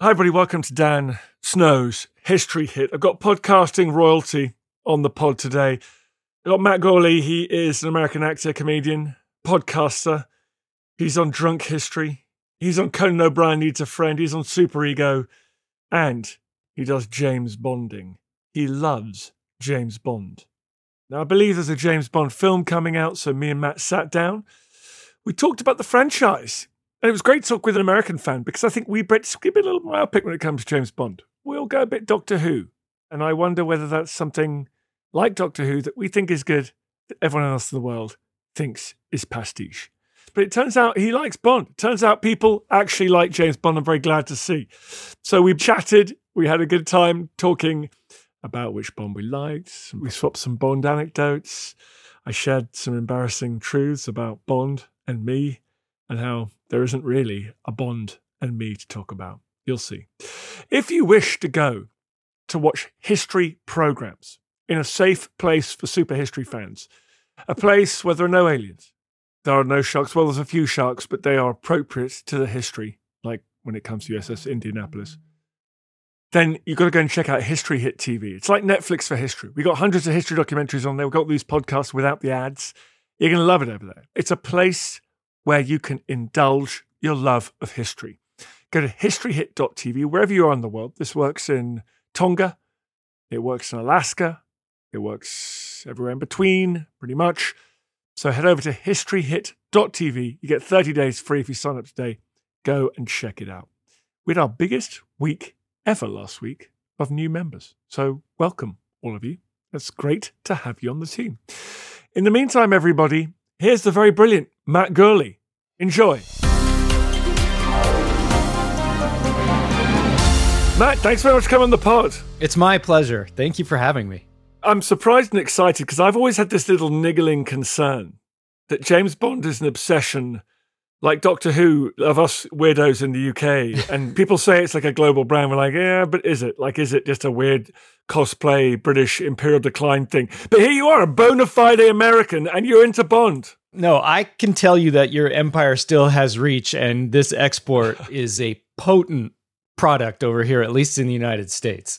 Hi everybody, welcome to Dan Snow's History Hit. I've got podcasting royalty on the pod today. I've got Matt Gourley. He is an American actor, comedian, podcaster. He's on Drunk History. He's on Conan O'Brien Needs a Friend. He's on Super Ego. And he does James Bonding. He loves James Bond. Now, I believe there's a James Bond film coming out, so me and Matt sat down. We talked about the franchise. And it was great to talk with an American fan, because I think we Brits give a little myopic when it comes to James Bond. We'll go a bit Doctor Who. And I wonder whether that's something like Doctor Who that we think is good that everyone else in the world thinks is pastiche. But it turns out he likes Bond. It turns out people actually like James Bond. I'm very glad to see. So we chatted. We had a good time talking about which Bond we liked. We swapped some Bond anecdotes. I shared some embarrassing truths about Bond and me and how there isn't really a Bond and me to talk about. You'll see. If you wish to go to watch history programs in a safe place for super history fans, a place where there are no aliens, there are no sharks. Well, there's a few sharks, but they are appropriate to the history, like when it comes to USS Indianapolis. Then you've got to go and check out History Hit TV. It's like Netflix for history. We've got hundreds of history documentaries on there. We've got these podcasts without the ads. You're going to love it over there. It's a place where you can indulge your love of history. Go to historyhit.tv, wherever you are in the world. This works in Tonga. It works in Alaska. It works everywhere in between, pretty much. So head over to historyhit.tv. You get 30 days free if you sign up today. Go and check it out. We had our biggest week ever last week of new members. So welcome, all of you. It's great to have you on the team. In the meantime, everybody, here's the very brilliant Matt Gourley. Enjoy. Matt, thanks very much for coming on the pod. It's my pleasure. Thank you for having me. I'm surprised and excited because I've always had this little niggling concern that James Bond is an obsession like Doctor Who of us weirdos in the UK. And people say it's like a global brand. We're like, yeah, but is it? Like, is it just a weird cosplay British imperial decline thing? But here you are, a bona fide American, and you're into Bond. No, I can tell you that your empire still has reach, and this export is a potent product over here, at least in the United States.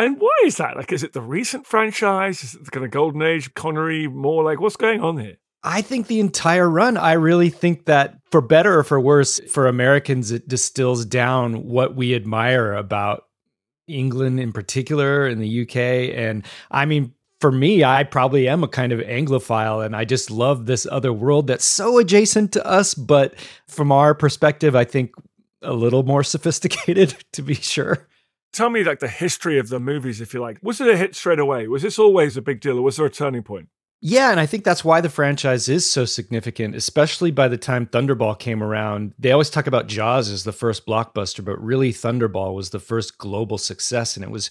And why is that? Like, is it the recent franchise? Is it the kind of golden age, Connery, Moore? Like, what's going on here? I think the entire run. I really think that, for better or for worse, for Americans, it distills down what we admire about England in particular, in the UK. And I mean, for me, I probably am a kind of Anglophile, and I just love this other world that's so adjacent to us, but from our perspective, I think a little more sophisticated, to be sure. Tell me, like, the history of the movies, if you like. Was it a hit straight away? Was this always a big deal, or was there a turning point? Yeah, and I think that's why the franchise is so significant, especially by the time Thunderball came around. They always talk about Jaws as the first blockbuster, but really Thunderball was the first global success, and it was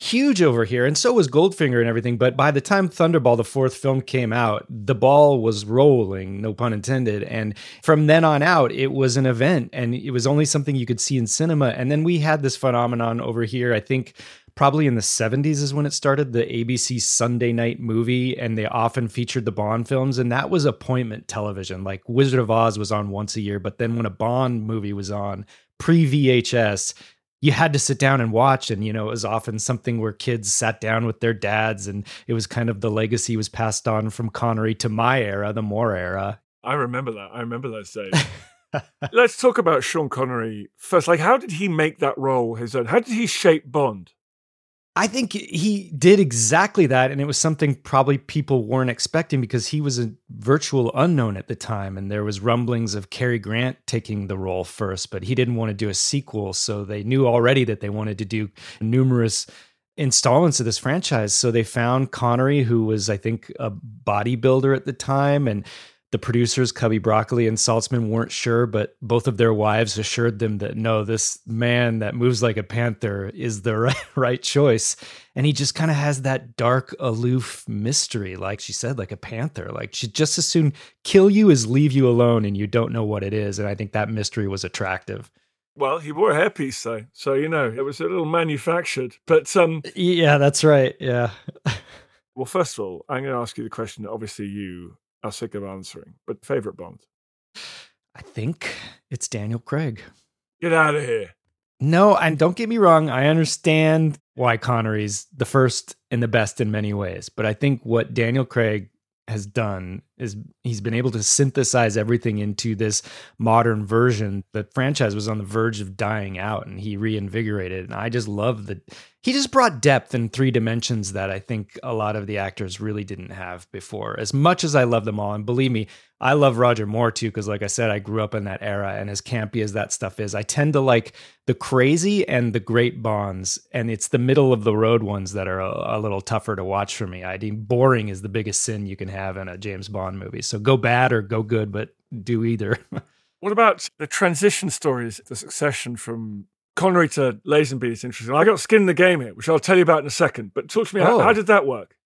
huge over here, and so was Goldfinger and everything. But by the time Thunderball, the fourth film, came out, the ball was rolling, no pun intended. And from then on out, it was an event, and it was only something you could see in cinema. And then we had this phenomenon over here, I think probably in the 70s is when it started, the ABC Sunday night movie, and they often featured the Bond films, and that was appointment television. Like Wizard of Oz was on once a year, but then when a Bond movie was on, pre-VHS, you had to sit down and watch. And, you know, it was often something where kids sat down with their dads, and it was kind of the legacy was passed on from Connery to my era, the Moore era. I remember that. I remember those days. Let's talk about Sean Connery first. Like, how did he make that role his own? How did he shape Bond? I think he did exactly that. And it was something probably people weren't expecting because he was a virtual unknown at the time. And there was rumblings of Cary Grant taking the role first, but he didn't want to do a sequel. So they knew already that they wanted to do numerous installments of this franchise. So they found Connery, who was, I think, a bodybuilder at the time. And the producers, Cubby Broccoli and Saltzman, weren't sure, but both of their wives assured them that, no, this man that moves like a panther is the right choice. And he just kind of has that dark, aloof mystery, like she said, like a panther. Like, she'd just as soon kill you as leave you alone, and you don't know what it is. And I think that mystery was attractive. Well, he wore a hairpiece, though. So, you know, it was a little manufactured. But yeah, that's right. Yeah. Well, first of all, I'm going to ask you the question that obviously you are sick of answering, but favorite Bond? I think it's Daniel Craig. Get out of here. No, and don't get me wrong. I understand why Connery's the first and the best in many ways. But I think what Daniel Craig has done is he's been able to synthesize everything into this modern version. The franchise was on the verge of dying out, and he reinvigorated it. And I just love that he just brought depth and three dimensions that I think a lot of the actors really didn't have before. As much as I love them all, and believe me, I love Roger Moore too, because like I said, I grew up in that era, and as campy as that stuff is, I tend to like the crazy and the great Bonds, and it's the middle of the road ones that are a little tougher to watch for me. I mean, boring is the biggest sin you can have in a James Bond movie. So go bad or go good, but do either. What about the transition stories, the succession from Connery to Lazenby is interesting. I got skin in the game here, which I'll tell you about in a second. But talk to me, how did that work?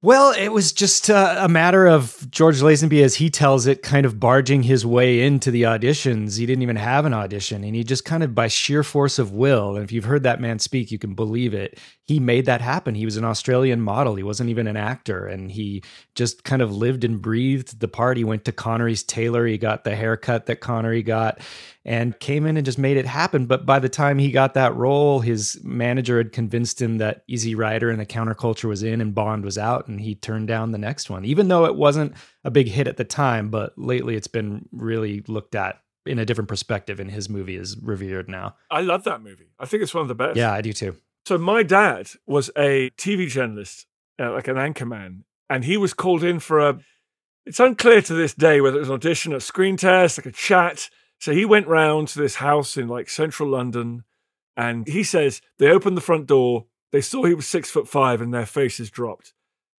Well, it was just a matter of George Lazenby, as he tells it, kind of barging his way into the auditions. He didn't even have an audition, and he just kind of by sheer force of will, and if you've heard that man speak, you can believe it, he made that happen. He was an Australian model. He wasn't even an actor, and he just kind of lived and breathed the part. He went to Connery's tailor. He got the haircut that Connery got and came in and just made it happen. But by the time he got that role, his manager had convinced him that Easy Rider and the counterculture was in and Bond was out. And he turned down the next one, even though it wasn't a big hit at the time. But lately, it's been really looked at in a different perspective, and his movie is revered now. I love that movie. I think it's one of the best. Yeah, I do too. So my dad was a TV journalist, like an anchorman, and he was called in for a, it's unclear to this day whether it was an audition, a screen test, like a chat. So he went round to this house in like central London, and he says they opened the front door, they saw he was 6'5" and their faces dropped.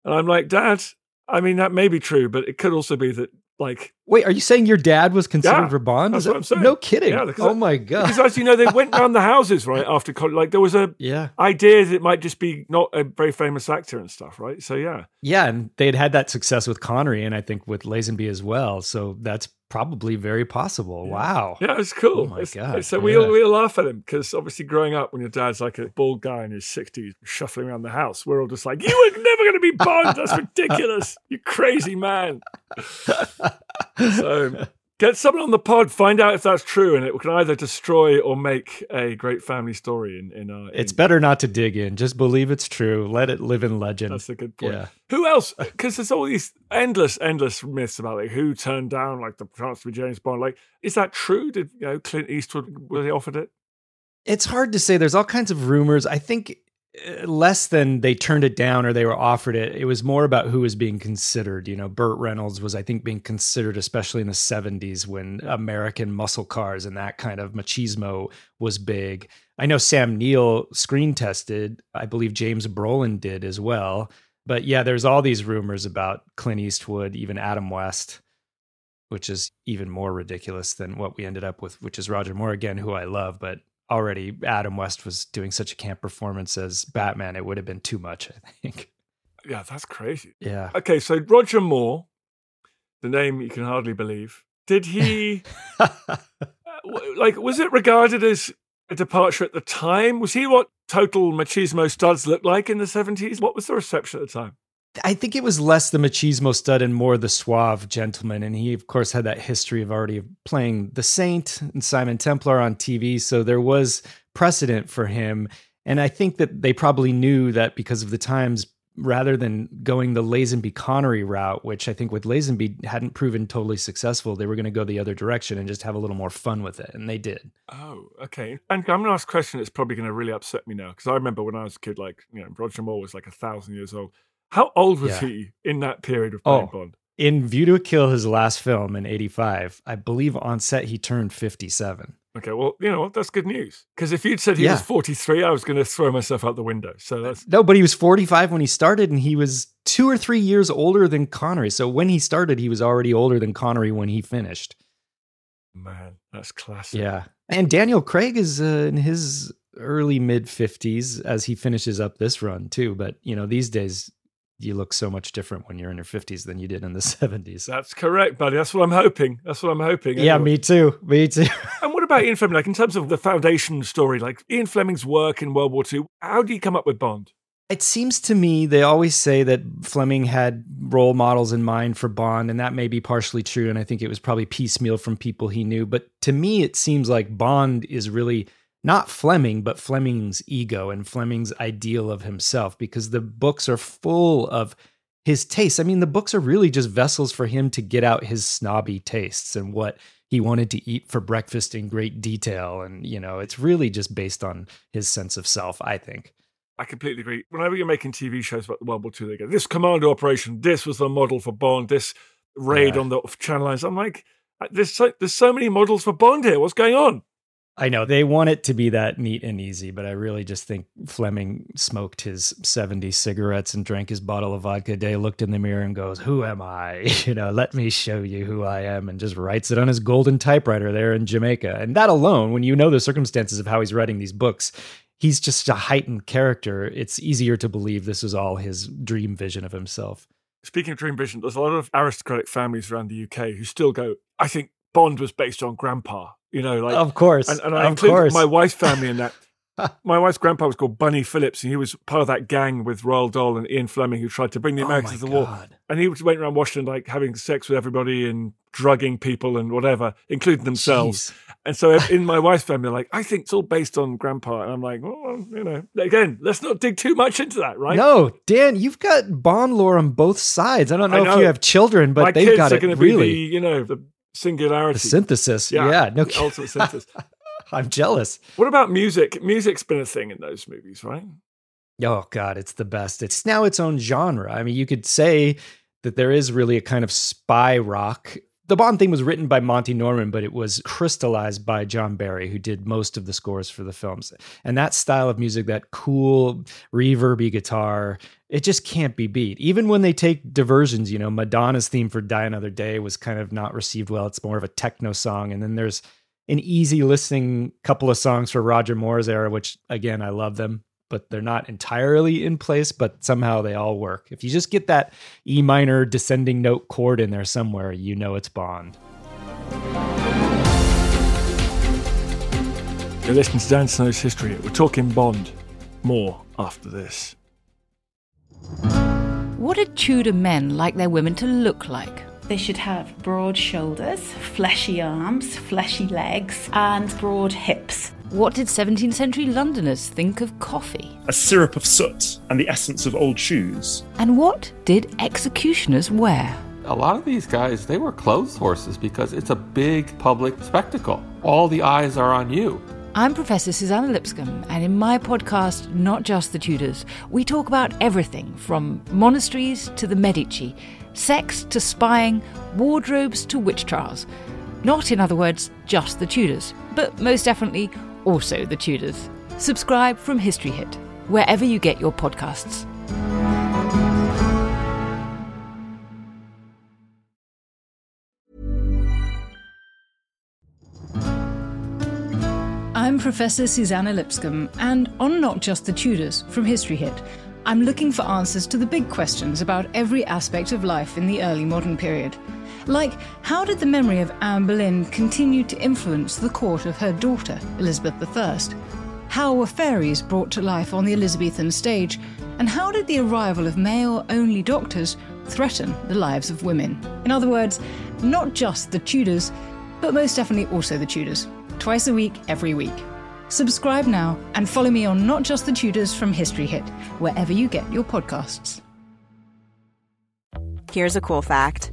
And I'm like, Dad, I mean, that may be true, but it could also be that, like... Wait, are you saying your dad was considered for Bond? That's what I'm saying. No kidding. Yeah, my God. Because as you know, they went round the houses, right, after... Like, there was a idea that it might just be not a very famous actor and stuff, right? So, yeah. Yeah, and they had that success with Connery and I think with Lazenby as well. So that's probably very possible. Yeah. Wow. Yeah, it's cool. Oh, my God. So we all laugh at him because obviously growing up when your dad's like a bald guy in his 60s shuffling around the house, we're all just like, you were never going to be Bond. That's ridiculous. You crazy man. So get someone on the pod, find out if that's true, and it can either destroy or make a great family story. It's better not to dig in. Just believe it's true. Let it live in legend. That's a good point. Yeah. Who else? Because there's all these endless myths about like who turned down like the chance to be James Bond. Like, is that true? Did you know Clint Eastwood, were they offered it? It's hard to say. There's all kinds of rumors. I think less than they turned it down or they were offered it. It was more about who was being considered. You know, Burt Reynolds was, I think, being considered, especially in the 70s when American muscle cars and that kind of machismo was big. I know Sam Neill screen tested. I believe James Brolin did as well. But yeah, there's all these rumors about Clint Eastwood, even Adam West, which is even more ridiculous than what we ended up with, which is Roger Moore, again, who I love, but already Adam West was doing such a camp performance as Batman, it would have been too much, I think. Yeah, that's crazy. Yeah. Okay, so Roger Moore, the name you can hardly believe, did he, was it regarded as a departure at the time? Was he what total machismo studs looked like in the 70s? What was the reception at the time? I think it was less the machismo stud and more the suave gentleman. And he, of course, had that history of already playing the Saint and Simon Templar on TV. So there was precedent for him. And I think that they probably knew that because of the times, rather than going the Lazenby-Connery route, which I think with Lazenby hadn't proven totally successful, they were going to go the other direction and just have a little more fun with it, and they did. Oh, okay. And I'm going to ask a question that's probably going to really upset me now, because I remember when I was a kid, like, you know, Roger Moore was like 1,000 years old. How old was he in that period of playing Bond? In View to a Kill, his last film in 85, I believe on set he turned 57. Okay, well, you know what? That's good news. Because if you'd said he was 43, I was going to throw myself out the window. So that's... No, but he was 45 when he started, and he was 2 or 3 years older than Connery. So when he started, he was already older than Connery when he finished. Man, that's classic. Yeah. And Daniel Craig is in his early mid-50s as he finishes up this run, too. But, you know, these days... you look so much different when you're in your 50s than you did in the 70s. That's correct, buddy. That's what I'm hoping. Anyway. Yeah, me too. And what about Ian Fleming? Like in terms of the foundation story, like Ian Fleming's work in World War II, how do you come up with Bond? It seems to me they always say that Fleming had role models in mind for Bond, and that may be partially true, and I think it was probably piecemeal from people he knew. But to me, it seems like Bond is really... not Fleming, but Fleming's ego and Fleming's ideal of himself, because the books are full of his tastes. I mean, the books are really just vessels for him to get out his snobby tastes and what he wanted to eat for breakfast in great detail. And, you know, it's really just based on his sense of self, I think. I completely agree. Whenever you're making TV shows about the World War II, they go, this commando operation, this was the model for Bond, this raid on the Channel Islands. I'm like, there's so many models for Bond here. What's going on? I know they want it to be that neat and easy, but I really just think Fleming smoked his 70 cigarettes and drank his bottle of vodka a day, looked in the mirror and goes, who am I? You know, let me show you who I am, and just writes it on his golden typewriter there in Jamaica. And that alone, when you know the circumstances of how he's writing these books, he's just a heightened character. It's easier to believe this is all his dream vision of himself. Speaking of dream vision, there's a lot of aristocratic families around the UK who still go, I think Bond was based on Grandpa. You know, like, of course, and I include my wife's family in that. My wife's grandpa was called Bunny Phillips, and he was part of that gang with Roald Dahl and Ian Fleming who tried to bring the Americans to the war. And he went around Washington, like having sex with everybody and drugging people and whatever, including themselves. Jeez. And so, in my wife's family, like, I think it's all based on Grandpa. And I'm like, well, you know, again, let's not dig too much into that, right? No, Dan, you've got Bond lore on both sides. I don't know if you have children, but they've got it really. Be the, you know, the singularity. The synthesis. Yeah. No kidding. Ultimate synthesis. I'm jealous. What about music? Music's been a thing in those movies, right? Oh, God, it's the best. It's now its own genre. I mean, you could say that there is really a kind of spy rock. The Bond theme was written by Monty Norman, but it was crystallized by John Barry, who did most of the scores for the films. And that style of music, that cool, reverby guitar, it just can't be beat. Even when they take diversions, you know, Madonna's theme for Die Another Day was kind of not received well. It's more of a techno song. And then there's an easy listening couple of songs for Roger Moore's era, which, again, I love them, but they're not entirely in place, but somehow they all work. If you just get that E minor descending note chord in there somewhere, you know it's Bond. You're listening to Dan Snow's History. We're talking Bond. More after this. What did Tudor men like their women to look like? They should have broad shoulders, fleshy arms, fleshy legs, and broad hips. What did 17th century Londoners think of coffee? A syrup of soot and the essence of old shoes. And what did executioners wear? A lot of these guys, they were clothes horses because it's a big public spectacle. All the eyes are on you. I'm Professor Susanna Lipscomb, and in my podcast, Not Just the Tudors, we talk about everything from monasteries to the Medici, sex to spying, wardrobes to witch trials. Not, in other words, just the Tudors, but most definitely also the Tudors. Subscribe from History Hit, wherever you get your podcasts. I'm Professor Susanna Lipscomb, and on Not Just the Tudors from History Hit, I'm looking for answers to the big questions about every aspect of life in the early modern period. Like, how did the memory of Anne Boleyn continue to influence the court of her daughter, Elizabeth I? How were fairies brought to life on the Elizabethan stage? And how did the arrival of male-only doctors threaten the lives of women? In other words, not just the Tudors, but most definitely also the Tudors. Twice a week, every week. Subscribe now and follow me on Not Just the Tudors from History Hit, wherever you get your podcasts. Here's a cool fact.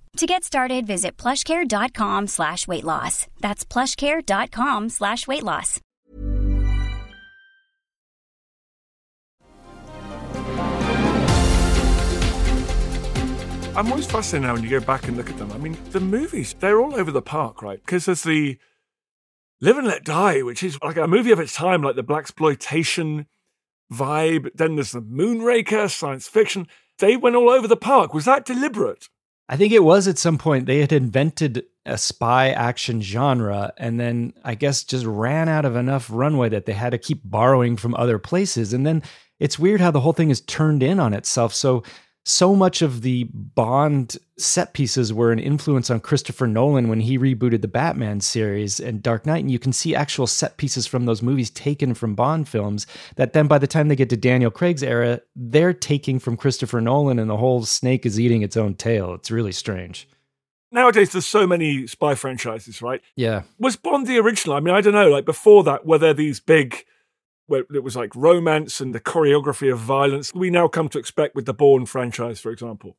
To get started, visit plushcare.com/weightloss. That's plushcare.com/weightloss. I'm always fascinated now when you go back and look at them. I mean, the movies, they're all over the park, right? Because there's the Live and Let Die, which is like a movie of its time, like the blaxploitation vibe. Then there's the Moonraker, science fiction. They went all over the park. Was that deliberate? I think it was at some point. They had invented a spy action genre and then I guess just ran out of enough runway that they had to keep borrowing from other places. And then it's weird how the whole thing is turned in on itself. So much of the Bond set pieces were an influence on Christopher Nolan when he rebooted the Batman series and Dark Knight. And you can see actual set pieces from those movies taken from Bond films that then by the time they get to Daniel Craig's era, they're taking from Christopher Nolan and the whole snake is eating its own tail. It's really strange. Nowadays, there's so many spy franchises, right? Yeah. Was Bond the original? I mean, I don't know, like before that, were there these big... where it was like romance and the choreography of violence we now come to expect with the Bourne franchise, for example?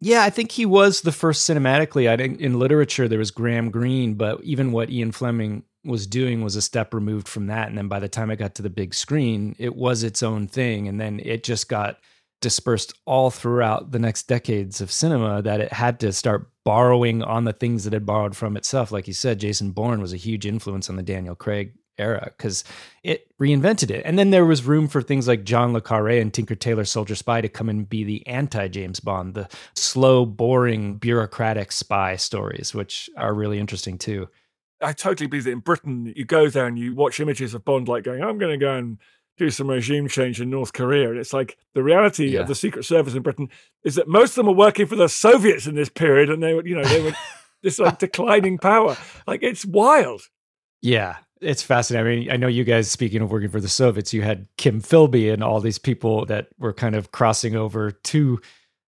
Yeah, I think he was the first cinematically. I think in literature, there was Graham Greene, but even what Ian Fleming was doing was a step removed from that. And then by the time it got to the big screen, it was its own thing. And then it just got dispersed all throughout the next decades of cinema that it had to start borrowing on the things that it borrowed from itself. Like you said, Jason Bourne was a huge influence on the Daniel Craig era because it reinvented it. And then there was room for things like John le Carré and Tinker Tailor Soldier Spy to come and be the anti-James Bond, the slow, boring, bureaucratic spy stories, which are really interesting too. I totally believe that in Britain, you go there and you watch images of Bond like going, I'm going to go and do some regime change in North Korea. And it's like the reality of the Secret Service in Britain is that most of them are working for the Soviets in this period. And they were this like declining power. Like it's wild. Yeah. It's fascinating. I mean, I know you guys, speaking of working for the Soviets, you had Kim Philby and all these people that were kind of crossing over to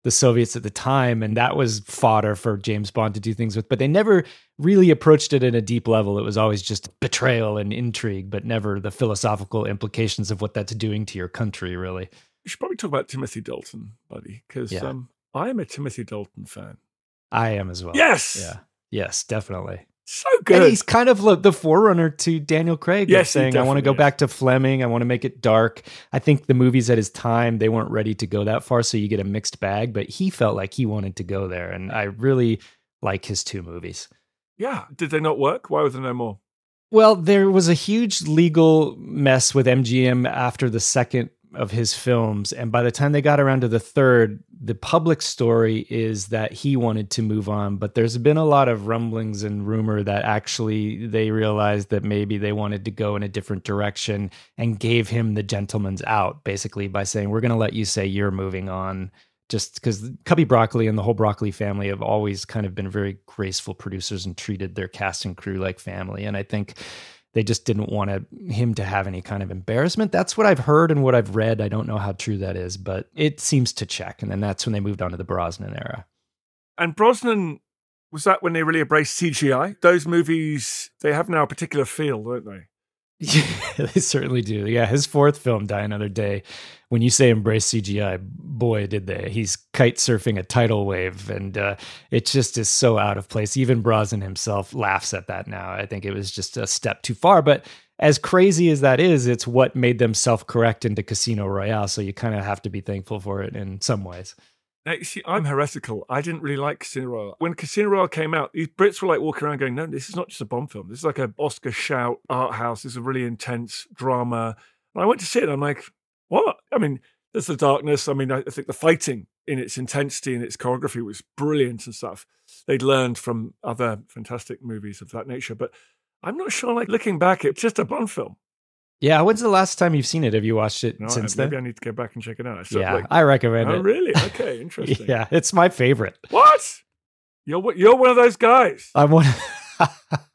the Soviets at the time. And that was fodder for James Bond to do things with, but they never really approached it in a deep level. It was always just betrayal and intrigue, but never the philosophical implications of what that's doing to your country, really. You should probably talk about Timothy Dalton, buddy, because I am a Timothy Dalton fan. I am as well. Yes. Yeah. Yes, definitely. So good. And he's kind of the forerunner to Daniel Craig. Yes, saying, I want to go back to Fleming. I want to make it dark. I think the movies at his time, they weren't ready to go that far. So you get a mixed bag, but he felt like he wanted to go there. And I really like his two movies. Yeah. Did they not work? Why were there no more? Well, there was a huge legal mess with MGM after the second of his films. And by the time they got around to the third, the public story is that he wanted to move on, but there's been a lot of rumblings and rumor that actually they realized that maybe they wanted to go in a different direction and gave him the gentleman's out, basically by saying, we're going to let you say you're moving on, just because Cubby Broccoli and the whole Broccoli family have always kind of been very graceful producers and treated their cast and crew like family. And I think they just didn't want him to have any kind of embarrassment. That's what I've heard and what I've read. I don't know how true that is, but it seems to check. And then that's when they moved on to the Brosnan era. And Brosnan, was that when they really embraced CGI? Those movies, they have now a particular feel, don't they? Yeah, they certainly do. Yeah, his fourth film, Die Another Day, when you say embrace CGI, boy, did they. He's kite surfing a tidal wave, and it just is so out of place. Even Brosnan himself laughs at that now. I think it was just a step too far. But as crazy as that is, it's what made them self-correct into Casino Royale, so you kind of have to be thankful for it in some ways. Now, you see, I'm heretical. I didn't really like Casino Royale. When Casino Royale came out, these Brits were like walking around going, no, this is not just a bomb film. This is like an Oscar shout art house. This is a really intense drama. And I went to see it and I'm like, what? I mean, there's the darkness. I mean, I think the fighting in its intensity and its choreography was brilliant and stuff. They'd learned from other fantastic movies of that nature. But I'm not sure, like, looking back, it's just a Bond film. Yeah, when's the last time you've seen it? Have you watched it since then? Maybe I need to go back and check it out. I recommend it. Oh, really? Okay, interesting. Yeah, it's my favorite. What? You're one of those guys. But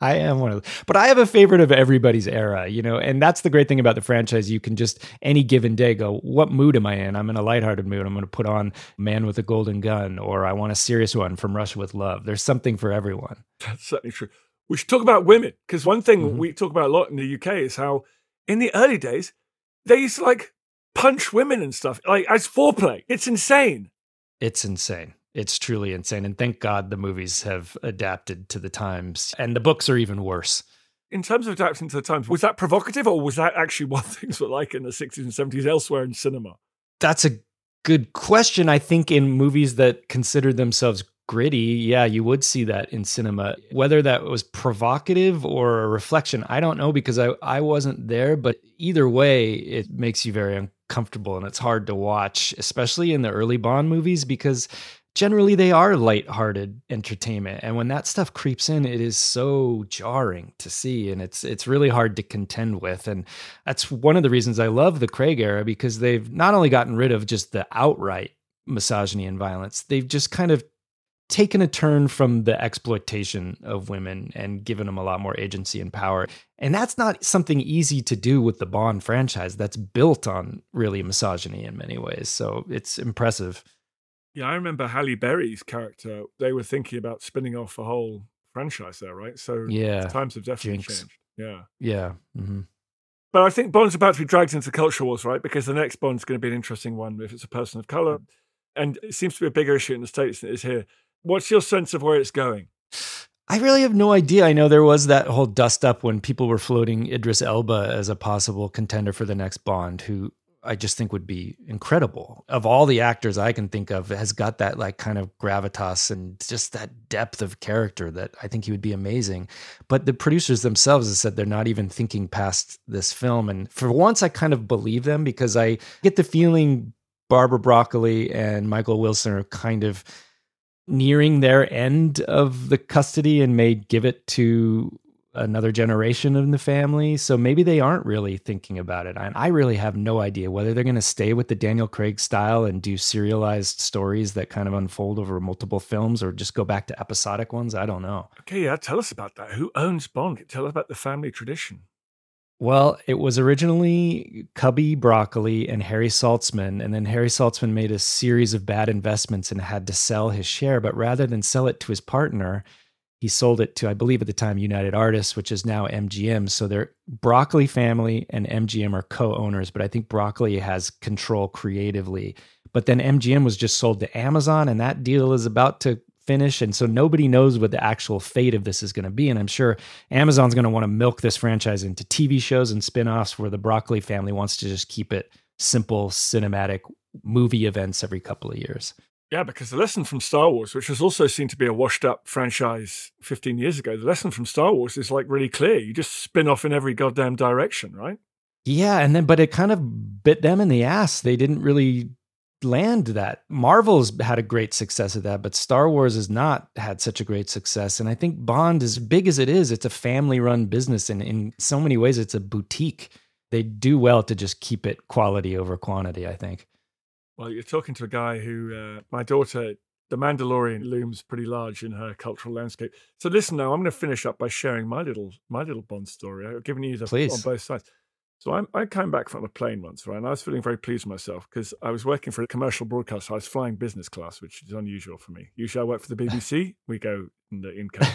I have a favorite of everybody's era, you know, and that's the great thing about the franchise. You can just any given day go, what mood am I in? I'm in a lighthearted mood. I'm going to put on Man with a Golden Gun, or I want a serious one from Russia with Love. There's something for everyone. That's certainly true. We should talk about women, because one thing we talk about a lot in the UK is how in the early days, they used to like punch women and stuff, like as foreplay. It's insane. It's truly insane. And thank God the movies have adapted to the times, and the books are even worse. In terms of adapting to the times, was that provocative, or was that actually what things were like in the 60s and 70s elsewhere in cinema? That's a good question. I think in movies that considered themselves gritty, yeah, you would see that in cinema. Whether that was provocative or a reflection, I don't know, because I wasn't there, but either way, it makes you very uncomfortable and it's hard to watch, especially in the early Bond movies, because generally they are lighthearted entertainment. And when that stuff creeps in, it is so jarring to see, and it's really hard to contend with. And that's one of the reasons I love the Craig era, because they've not only gotten rid of just the outright misogyny and violence, they've just kind of taken a turn from the exploitation of women and given them a lot more agency and power. And that's not something easy to do with the Bond franchise that's built on really misogyny in many ways. So it's impressive. Yeah, I remember Halle Berry's character. They were thinking about spinning off a whole franchise there, right? So yeah, the times have definitely changed. Yeah. Mm-hmm. But I think Bond's about to be dragged into culture wars, right? Because the next Bond's going to be an interesting one if it's a person of color. And it seems to be a bigger issue in the States than it is here. What's your sense of where it's going? I really have no idea. I know there was that whole dust up when people were floating Idris Elba as a possible contender for the next Bond, who I just think would be incredible. Of all the actors I can think of, has got that like kind of gravitas and just that depth of character that I think he would be amazing. But the producers themselves have said they're not even thinking past this film. And for once, I kind of believe them, because I get the feeling Barbara Broccoli and Michael Wilson are kind of nearing their end of the custody and may give it to another generation in the family. So maybe they aren't really thinking about it. And I really have no idea whether they're going to stay with the Daniel Craig style and do serialized stories that kind of unfold over multiple films, or just go back to episodic ones. I don't know. Okay, yeah, tell us about that. Who owns Bond? Tell us about the family tradition. Well, it was originally Cubby Broccoli and Harry Saltzman, and then Harry Saltzman made a series of bad investments and had to sell his share. But rather than sell it to his partner, he sold it to, I believe at the time, United Artists, which is now MGM. So their Broccoli family and MGM are co-owners, but I think Broccoli has control creatively. But then MGM was just sold to Amazon, and that deal is about to finish. And so nobody knows what the actual fate of this is going to be. And I'm sure Amazon's going to want to milk this franchise into TV shows and spinoffs, where the Broccoli family wants to just keep it simple, cinematic movie events every couple of years. Yeah, because the lesson from Star Wars, which was also seen to be a washed up franchise 15 years ago, the lesson from Star Wars is like really clear. You just spin off in every goddamn direction, right? Yeah. But it kind of bit them in the ass. They didn't really land that. Marvel's had a great success at that, but Star Wars has not had such a great success. And I think Bond, as big as it is, it's a family-run business, and in so many ways it's a boutique. They do well to just keep it quality over quantity, I think. Well, you're talking to a guy who, my daughter, The Mandalorian looms pretty large in her cultural landscape. So listen now, I'm going to finish up by sharing my little Bond story. I've given you the on both sides. So I came back from a plane once, right? And I was feeling very pleased with myself because I was working for a commercial broadcaster. I was flying business class, which is unusual for me. Usually I work for the BBC. We go in the income.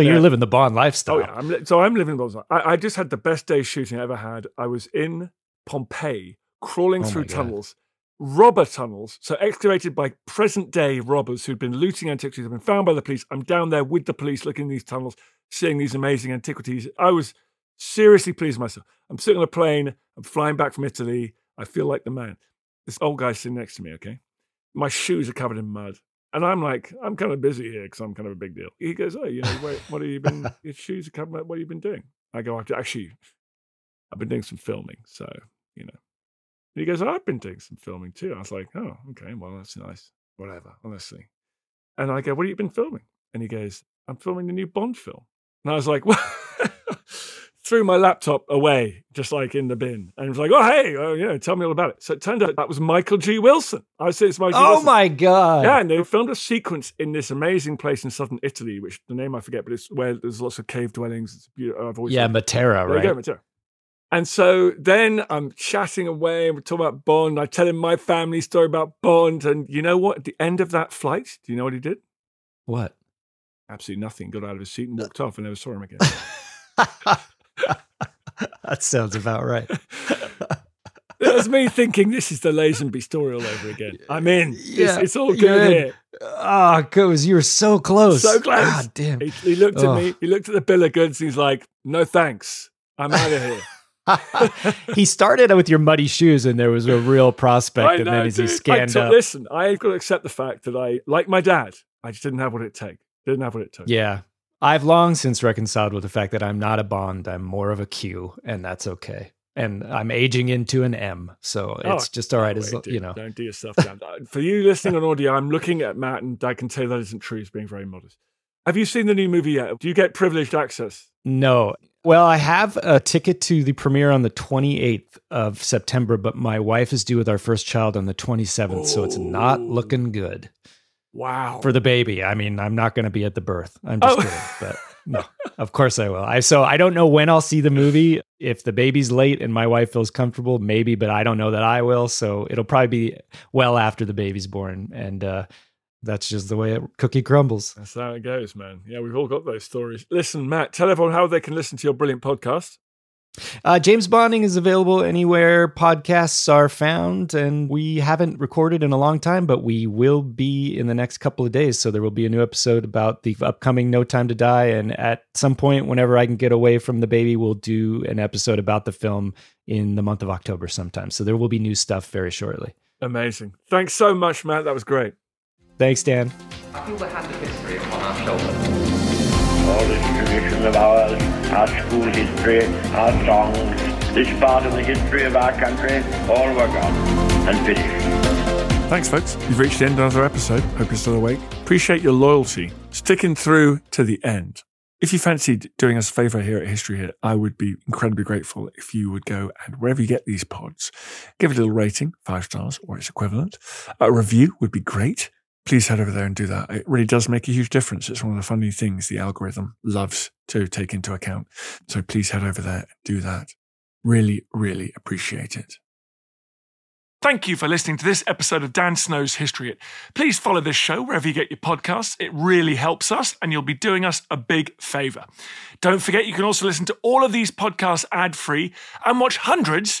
You're living the Bond lifestyle. Oh, yeah. I'm living the Bond lifestyle. I just had the best day shooting I ever had. I was in Pompeii, crawling through tunnels, robber tunnels, so excavated by present-day robbers who'd been looting antiquities, have been found by the police. I'm down there with the police looking in these tunnels, seeing these amazing antiquities. I was seriously pleased with myself. I'm sitting on a plane. I'm flying back from Italy. I feel like the man. This old guy sitting next to me, okay? my shoes are covered in mud. And I'm like, I'm kind of busy here because I'm kind of a big deal. He goes, oh, you know, what have you been, your shoes are covered, what have you been doing? I go, actually, I've been doing some filming. So, you know. And he goes, oh, I've been doing some filming too. I was like, oh, okay, well, that's nice. Whatever, honestly. And I go, what have you been filming? And he goes, I'm filming the new Bond film. And I was like, what? Threw my laptop away, just like in the bin. And was like, oh, hey, oh, you know, tell me all about it. So it turned out that was Michael G. Wilson. I said, it's Michael G. Wilson. Oh, my God. Yeah, and they filmed a sequence in this amazing place in southern Italy, which the name I forget, but it's where there's lots of cave dwellings. It's beautiful. I've always Matera, right? There you go, Matera. And so then I'm chatting away and we're talking about Bond. I tell him my family story about Bond. And you know what? At the end of that flight, do you know what he did? What? Absolutely nothing. Got out of his seat and walked off and never saw him again. That sounds about right. It was me thinking, this is the Lazenby story all over again. I'm in. Yeah, it's all good here. Oh, because you were so close. So close. God damn. He looked at me. He looked at the bill of goods. And he's like, no thanks. I'm out of here. He started with your muddy shoes and there was a real prospect. I know, and then as he scanned up. Listen, I've got to accept the fact that I, like my dad, I just didn't have what it took. Yeah. I've long since reconciled with the fact that I'm not a Bond. I'm more of a Q, and that's okay. And I'm aging into an M, so it's just all right. As you know, don't do yourself down. For you listening on audio, I'm looking at Matt, and I can tell that isn't true. He's being very modest. Have you seen the new movie yet? Do you get privileged access? No. Well, I have a ticket to the premiere on the 28th of September, but my wife is due with our first child on the 27th, so it's not looking good. Wow. For the baby. I mean, I'm not going to be at the birth. I'm just kidding, but no, of course I will. So I don't know when I'll see the movie. If the baby's late and my wife feels comfortable, maybe, but I don't know that I will. So it'll probably be well after the baby's born. And that's just the way cookie crumbles. That's how it goes, man. Yeah, we've all got those stories. Listen, Matt, tell everyone how they can listen to your brilliant podcast. James Bonding is available anywhere podcasts are found, and we haven't recorded in a long time, but we will be in the next couple of days. So there will be a new episode about the upcoming No Time to Die. And at some point, whenever I can get away from the baby, we'll do an episode about the film in the month of October sometime. So there will be new stuff very shortly. Amazing. Thanks so much, Matt. That was great. Thanks, Dan. I feel the hand of history upon our shoulders. All this tradition of ours, our school history, our songs, this part of the history of our country, all were gone and finished. Thanks, folks. You've reached the end of another episode. Hope you're still awake. Appreciate your loyalty, sticking through to the end. If you fancied doing us a favor here at History Hit, I would be incredibly grateful if you would go and wherever you get these pods, give it a little rating, 5 stars or its equivalent. A review would be great. Please head over there and do that. It really does make a huge difference. It's one of the funny things the algorithm loves to take into account. So please head over there and do that. Really, really appreciate it. Thank you for listening to this episode of Dan Snow's History Hit. Please follow this show wherever you get your podcasts. It really helps us and you'll be doing us a big favour. Don't forget you can also listen to all of these podcasts ad-free and watch hundreds